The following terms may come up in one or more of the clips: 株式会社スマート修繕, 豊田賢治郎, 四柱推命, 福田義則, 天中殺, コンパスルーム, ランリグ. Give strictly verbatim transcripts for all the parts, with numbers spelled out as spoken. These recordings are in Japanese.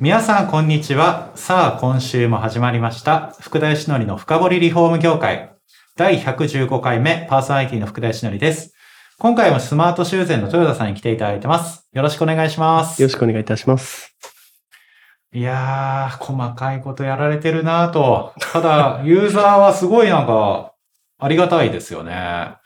皆さんこんにちは。さあ今週も始まりました福田義則の深掘りリフォーム業界だいひゃくじゅうごかいめ、パーソナリティの福田義則です。今回もスマート修繕の豊田さんに来ていただいてます。よろしくお願いします。よろしくお願いいたします。いやー、細かいことやられてるなと。ただユーザーはすごいなんかありがたいですよね。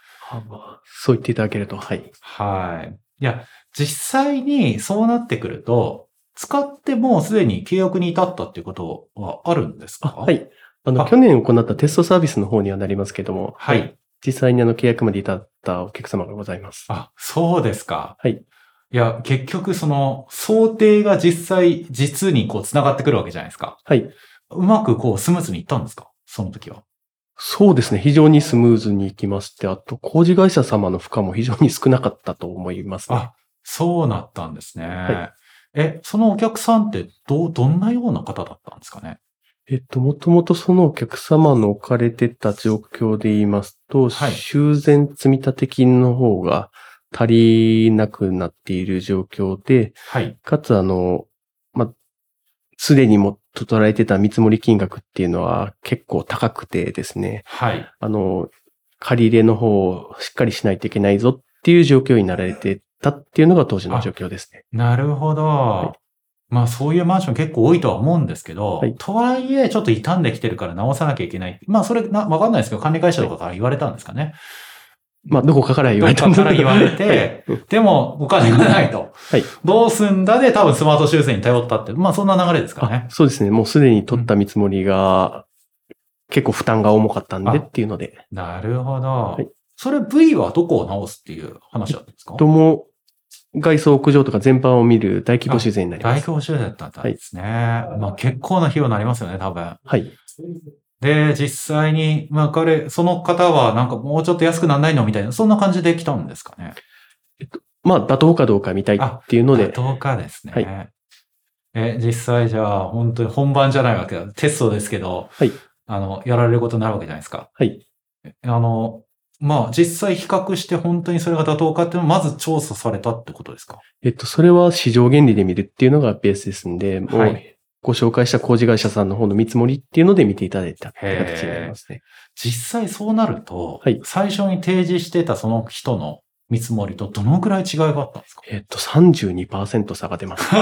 そう言っていただけると、はい。はい。いや、実際にそうなってくると、使ってもうすでに契約に至ったっていうことはあるんですか？はい。あの、去年行ったテストサービスの方にはなりますけども、はい。はい、実際にあの契約まで至ったお客様がございます。あ、そうですか。はい。いや、結局その想定が実際、実にこう繋がってくるわけじゃないですか。はい。うまくこうスムーズにいったんですか？その時は。そうですね。非常にスムーズにいきまして、あと、工事会社様の負荷も非常に少なかったと思いますね。あ、そうなったんですね。はい、え、そのお客さんってど、どんなような方だったんですかね？えっと、もともとそのお客様の置かれてた状況で言いますと、はい、修繕積立金の方が足りなくなっている状況で、はい、かつあの、ま、すでにも、と捉えてた見積もり金額っていうのは結構高くてですね。はい。あの、借り入れの方をしっかりしないといけないぞっていう状況になられてたっていうのが当時の状況ですね。なるほど。はい、まあそういうマンション結構多いとは思うんですけど、はい、とはいえちょっと傷んできてるから直さなきゃいけない。まあそれな、わかんないですけど管理会社とかから言われたんですかね。はい、まあどこかから言われたんですか。どこかから言われて、はい、でもお金がないと。はい、どうすんだで多分スマート修正に頼ったって、まあそんな流れですかね。そうですね。もうすでに取った見積もりが、うん、結構負担が重かったんでっていうので。なるほど。はい、それ V はどこを直すっていう話だったんですか？どうも、外装屋上とか全般を見る大規模修正になります。大規模修正だったんですね。はい、まあ結構な費用になりますよね、多分。はい。で、実際に、まあ彼、その方はなんかもうちょっと安くなんないのみたいな、そんな感じで来たんですかね。えっと、まあ妥当かどうか見たいっていうので。妥当かですね。はい、え、実際じゃあ本当に本番じゃないわけだ。テストですけど、はい、あの、やられることになるわけじゃないですか。はい。あの、まあ実際比較して本当にそれが妥当かっていうのをまず調査されたってことですか？えっと、それは市場原理で見るっていうのがベースですんで、もう、はい、ご紹介した工事会社さんの方の見積もりっていうので見ていただいたって形になりますね。実際そうなると、はい、最初に提示してたその人の見積もりとどのくらい違いがあったんですか？えっと、さんじゅうにパーセント 差が出ます。,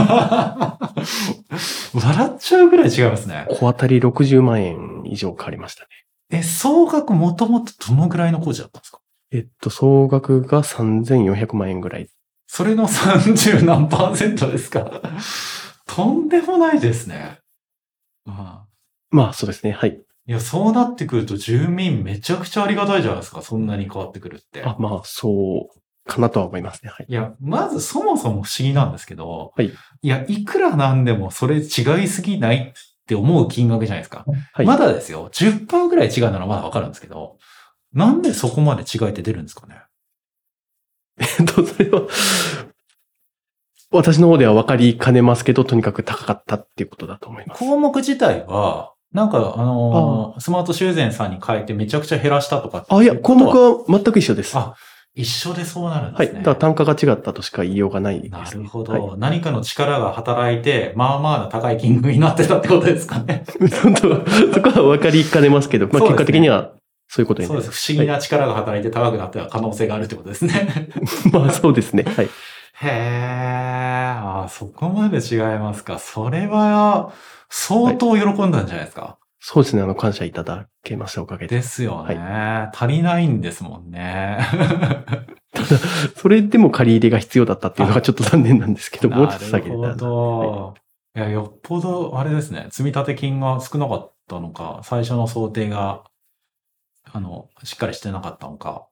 笑っちゃうくらい違いますね。小当たりろくじゅうまんえん以上変わりましたね。え、総額もともとどのくらいの工事だったんですか？えっと、総額がさんぜんよんひゃくまんえんぐらい。それのさんじゅうなんパーセントですか？とんでもないですね。まあ、まあ、そうですね。はい。いや、そうなってくると住民めちゃくちゃありがたいじゃないですか。そんなに変わってくるって。あ、まあ、そうかなとは思いますね。はい。いや、まずそもそも不思議なんですけど、はい。いや、いくらなんでもそれ違いすぎないって思う金額じゃないですか。はい。まだですよ。じゅっパーセント ぐらい違うならまだわかるんですけど、なんでそこまで違いって出るんですかね。えっと、それは。私の方では分かりかねますけど、とにかく高かったっていうことだと思います。項目自体は、なんか、あのー、あ、スマート修繕さんに変えてめちゃくちゃ減らしたとかっていう。あ、いや、項目は全く一緒です。あ、一緒でそうなるんですね。はい。だから単価が違ったとしか言いようがないです、ね。なるほど、はい。何かの力が働いて、まあまあな高い金額になってたってことですかね。そこは分かりかねますけど、まあ結果的には、そういうことになります。そうです。不思議な力が働いて高くなってた可能性があるってことですね。まあそうですね。はい。へえ、ああ、そこまで違いますか。それは、相当喜んだんじゃないですか。はい、そうですね、あの、感謝いただけました、おかげで。ですよね、はい。足りないんですもんね。ただ、それでも借り入れが必要だったっていうのがちょっと残念なんですけど、もうちょっと下げてた。なるほど。はい、いや、よっぽど、あれですね、積立金が少なかったのか、最初の想定が、あの、しっかりしてなかったのか。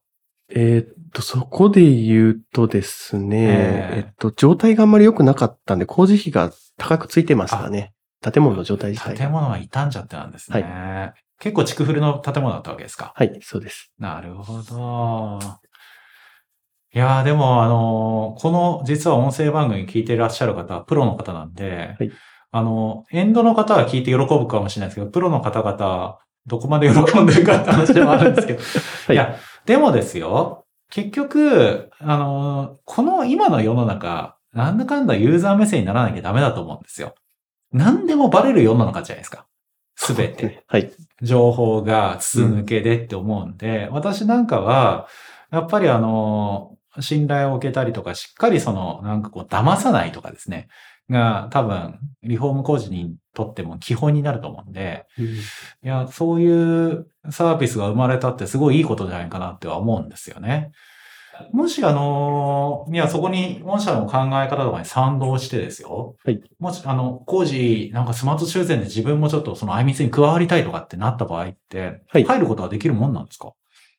えー、っと、そこで言うとですね、えー、えっと、状態があんまり良くなかったんで、工事費が高くついてましたね。建物の状態自体。建物は傷んじゃってなんですね。はい、結構築古の建物だったわけですか？はい、そうです。なるほど。いやーでもあのー、この実は音声番組聞いてらっしゃる方はプロの方なんで、はい、あのエンドの方は聞いて喜ぶかもしれないですけど、プロの方々どこまで喜んでるかって話でもあるんですけど、はい、いやでもですよ。結局、あのー、この今の世の中、なんだかんだユーザー目線にならなきゃダメだと思うんですよ。何でもバレる世の中じゃないですか。すべて。はい。情報が筒抜けでって思うんで、うん、私なんかは、やっぱりあのー、信頼を受けたりとか、しっかりその、なんかこう、騙さないとかですね、が多分、リフォーム工事にとっても基本になると思うんで、うん、いや、そういうサービスが生まれたってすごいいいことじゃないかなっては思うんですよね。もしあの、いや、そこに、御社の考え方とかに賛同してですよ。はい。もし、あの、工事、なんかスマート修繕で自分もちょっとそのあいみつに加わりたいとかってなった場合って、はい。入ることはできるもんなんですか？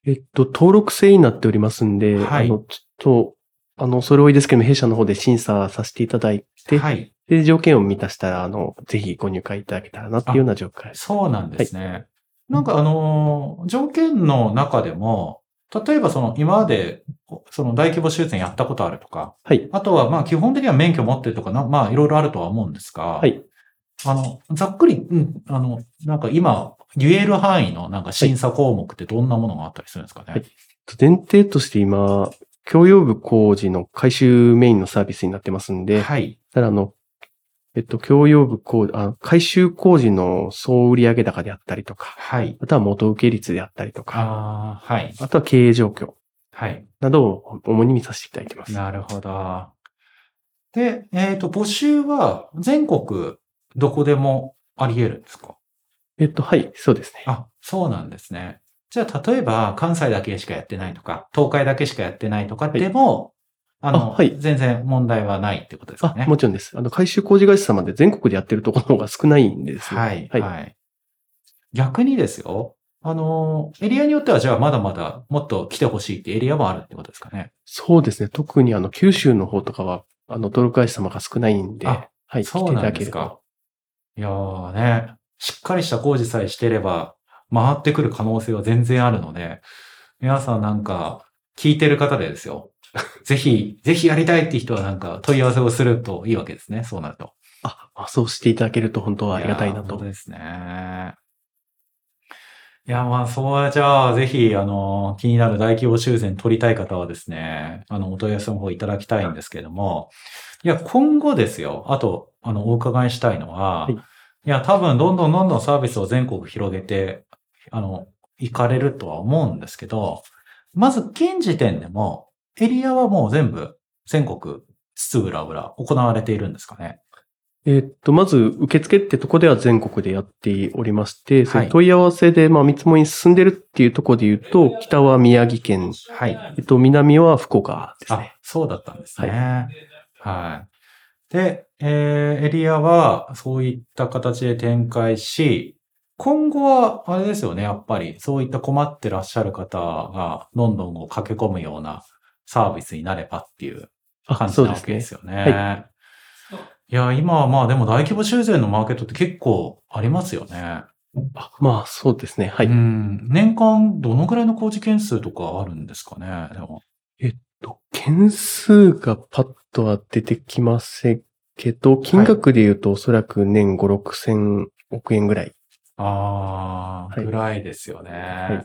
えっと、登録制になっておりますんで、はい。あの、ちょっと、あの、それ多いですけども、弊社の方で審査させていただいて、はい。で、条件を満たしたら、あの、ぜひご入会いただけたらなっていうような状況。そうなんですね。はい、なんかあの、条件の中でも、例えばその、今まで、その大規模修繕やったことあるとか、はい。あとは、まあ、基本的には免許持ってるとかな、まあ、いろいろあるとは思うんですが、はい。あの、ざっくり、うん、あの、なんか今、言える範囲のなんか審査項目ってどんなものがあったりするんですかね。はい。前提として今、共用部工事の改修メインのサービスになってますんで、はい。ただあの、えっと、共用部工事、あ改修工事の総売上高であったりとか、はい。あとは元受け率であったりとか、あはい。あとは経営状況、はい。などを主に見させていただいてます。なるほど。で、えっと、募集は全国どこでもあり得るんですか？えっと、はい、そうですね。あ、そうなんですね。じゃあ、例えば、関西だけしかやってないとか、東海だけしかやってないとかでも、はい、あの、あはい、全然問題はないってことですかね。あ、もちろんです。あの、改修工事会社様で全国でやってるところの方が少ないんですよ。はい、はい、はい。逆にですよ、あの、エリアによっては、じゃあ、まだまだもっと来てほしいってエリアもあるってことですかね。そうですね。特に、あの、九州の方とかは、あの、登録会社様が少ないんで、はい、来ていただければ。いやーね、しっかりした工事さえしてれば、回ってくる可能性は全然あるので、皆さんなんか聞いてる方でですよ。ぜひ、ぜひやりたいって人はなんか問い合わせをするといいわけですね。そうなると。あ、そうしていただけると本当はありがたいなと。そうですね。いや、まあ、そうはじゃあ、ぜひ、あの、気になる大規模修繕取りたい方はですね、あの、お問い合わせの方いただきたいんですけれども、いや、今後ですよ。あと、あの、お伺いしたいのは、はい、いや、多分、どんどんどんどんサービスを全国広げて、あの、行かれるとは思うんですけど、まず現時点でも、エリアはもう全部、全国、津々浦々行われているんですかね。えー、っと、まず、受付ってとこでは全国でやっておりまして、はい、その問い合わせで、まあ、見積もりに進んでるっていうところで言うと、北は宮城県、はい、えっと、南は福岡ですね。あ、そうだったんですね。はい。はい、で、えー、エリアは、そういった形で展開し、今後は、あれですよね、やっぱり、そういった困ってらっしゃる方が、どんどんこう駆け込むようなサービスになればっていう感じなわけですよね。ねはい、いや、今はまあでも大規模修繕のマーケットって結構ありますよね。あまあそうですね。はいうん。年間どのくらいの工事件数とかあるんですかね。でもえっと、件数がパッとは出てきませんけど、金額で言うとおそらく年ご、ろくせんおくえんぐらい。ああ、ぐらいですよね、はい。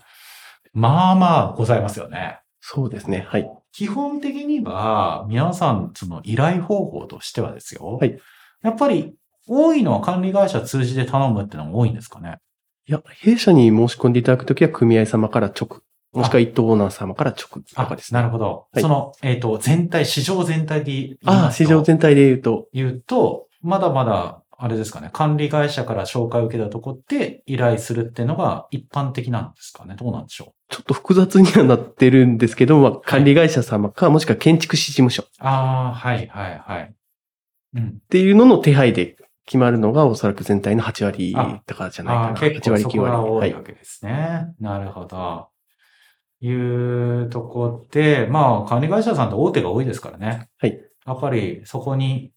まあまあございますよね。そうですね。はい。基本的には、皆さん、その依頼方法としてはですよ。はい。やっぱり、多いのは管理会社通じて頼むってのが多いんですかね。いや、弊社に申し込んでいただくときは、組合様から直。もしくは一等オーナー様から直とかですね。なるほど。はい、その、えっ、ー、と、全体、市場全体で言いますと。ああ、市場全体で言うと。言うと、まだまだ、あれですかね、管理会社から紹介を受けたとこって依頼するっていうのが一般的なんですかね。どうなんでしょう。ちょっと複雑にはなってるんですけど、まあ、管理会社様か、はい、もしくは建築士事務所。ああ、はい、はい、はい、うん。っていうのの手配で決まるのがおそらく全体のはちわりとかじゃないかな。ああ結構そこが多いわけですね。はい、なるほど。いうとこで、まあ、管理会社さんって大手が多いですからね。はい。やっぱりそこに、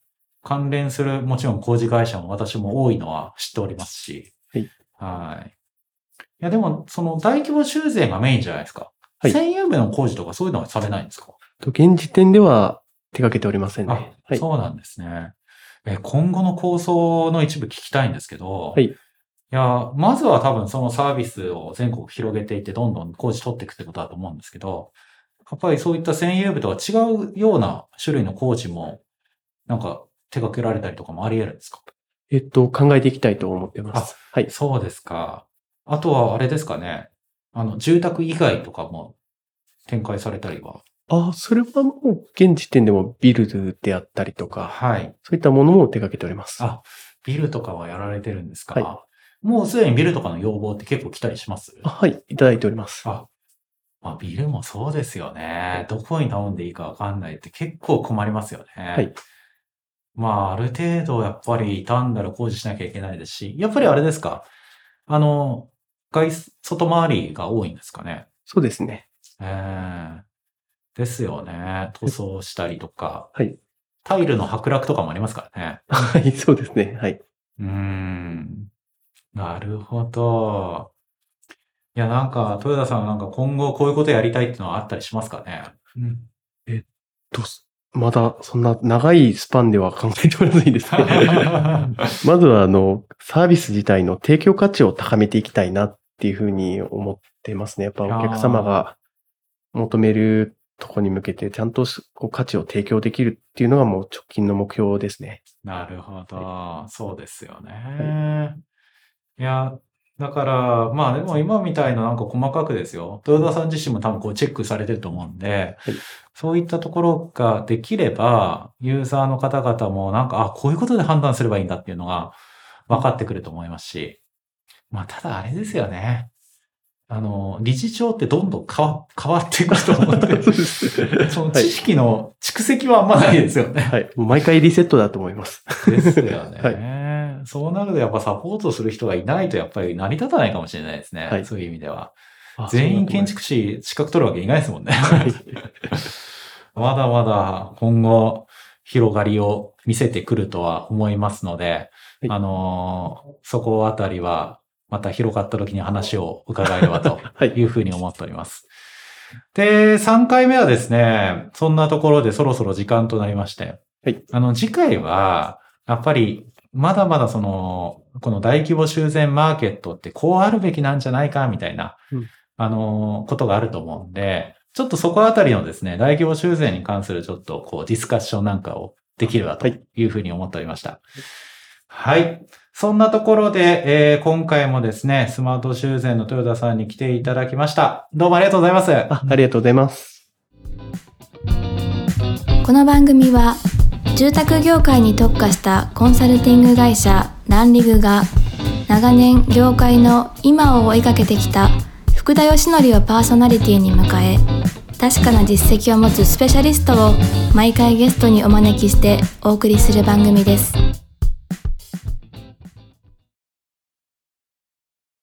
関連するもちろん工事会社も私も多いのは知っておりますし。はい。はい。いやでもその大規模修繕がメインじゃないですか。はい。占有部の工事とかそういうのはされないんですか？現時点では手掛けておりませんね。あ、はい、そうなんですね。え、今後の構想の一部聞きたいんですけど。はい。いや、まずは多分そのサービスを全国広げていって、どんどん工事取っていくってことだと思うんですけど、やっぱりそういった占有部とは違うような種類の工事も、なんか手掛けられたりとかもあり得るんですか？えっと、考えていきたいと思ってます。あ、はい。そうですか。あとはあれですかね。あの、住宅以外とかも展開されたりは？あ、それはもう現時点でもビルであったりとか、はい。そういったものも手掛けております。あ、ビルとかはやられてるんですか？はい。もうすでにビルとかの要望って結構来たりします？あ、はい、いただいております。あ、まあ、ビルもそうですよね。どこに頼んでいいかわかんないって結構困りますよね。はい。まあ、ある程度やっぱり傷んだら工事しなきゃいけないですし、やっぱりあれですか？あの、外、外回りが多いんですかね。そうですね。えー、ですよね。塗装したりとか。はい。タイルの剥落とかもありますからね。はい、そうですね。はい。うーん。なるほど。いや、なんか、豊田さんなんか今後こういうことやりたいっていうのはあったりしますかね？うん、えっと、まだそんな長いスパンでは考えておらずにですね。まずは、あの、サービス自体の提供価値を高めていきたいなっていうふうに思ってますね。やっぱお客様が求めるとこに向けてちゃんとこう価値を提供できるっていうのがもう直近の目標ですね。なるほど。はい、そうですよね。はい、いや、だから、まあでも今みたいななんか細かくですよ。豊田さん自身も多分こうチェックされてると思うんで、はい、そういったところができれば、ユーザーの方々もなんか、あ、こういうことで判断すればいいんだっていうのが分かってくると思いますし、まあただあれですよね。あの、理事長ってどんどん変わ、変わっていくと思うんで、その知識の蓄積はあんまないですよね。はい。もう毎回リセットだと思います。ですよね。はい、そうなるとやっぱサポートする人がいないとやっぱり成り立たないかもしれないですね。はい、そういう意味では。全員建築士資格取るわけいないですもんね。はい、まだまだ今後広がりを見せてくるとは思いますので、はい、あのー、そこあたりはまた広がった時に話を伺えればというふうに思っております。はい、で、さんかいめはですね、そんなところでそろそろ時間となりまして、はい、あの次回はやっぱりまだまだその、この大規模修繕マーケットってこうあるべきなんじゃないかみたいな、うん、あの、ことがあると思うんで、ちょっとそこあたりのですね、大規模修繕に関するちょっとこうディスカッションなんかをできればというふうに思っておりました。はい。はい、そんなところで、えー、今回もですね、スマート修繕の豊田さんに来ていただきました。どうもありがとうございます。あ、ありがとうございます。この番組は、住宅業界に特化したコンサルティング会社ランリグが長年業界の今を追いかけてきた福田義則をパーソナリティに迎え、確かな実績を持つスペシャリストを毎回ゲストにお招きしてお送りする番組です。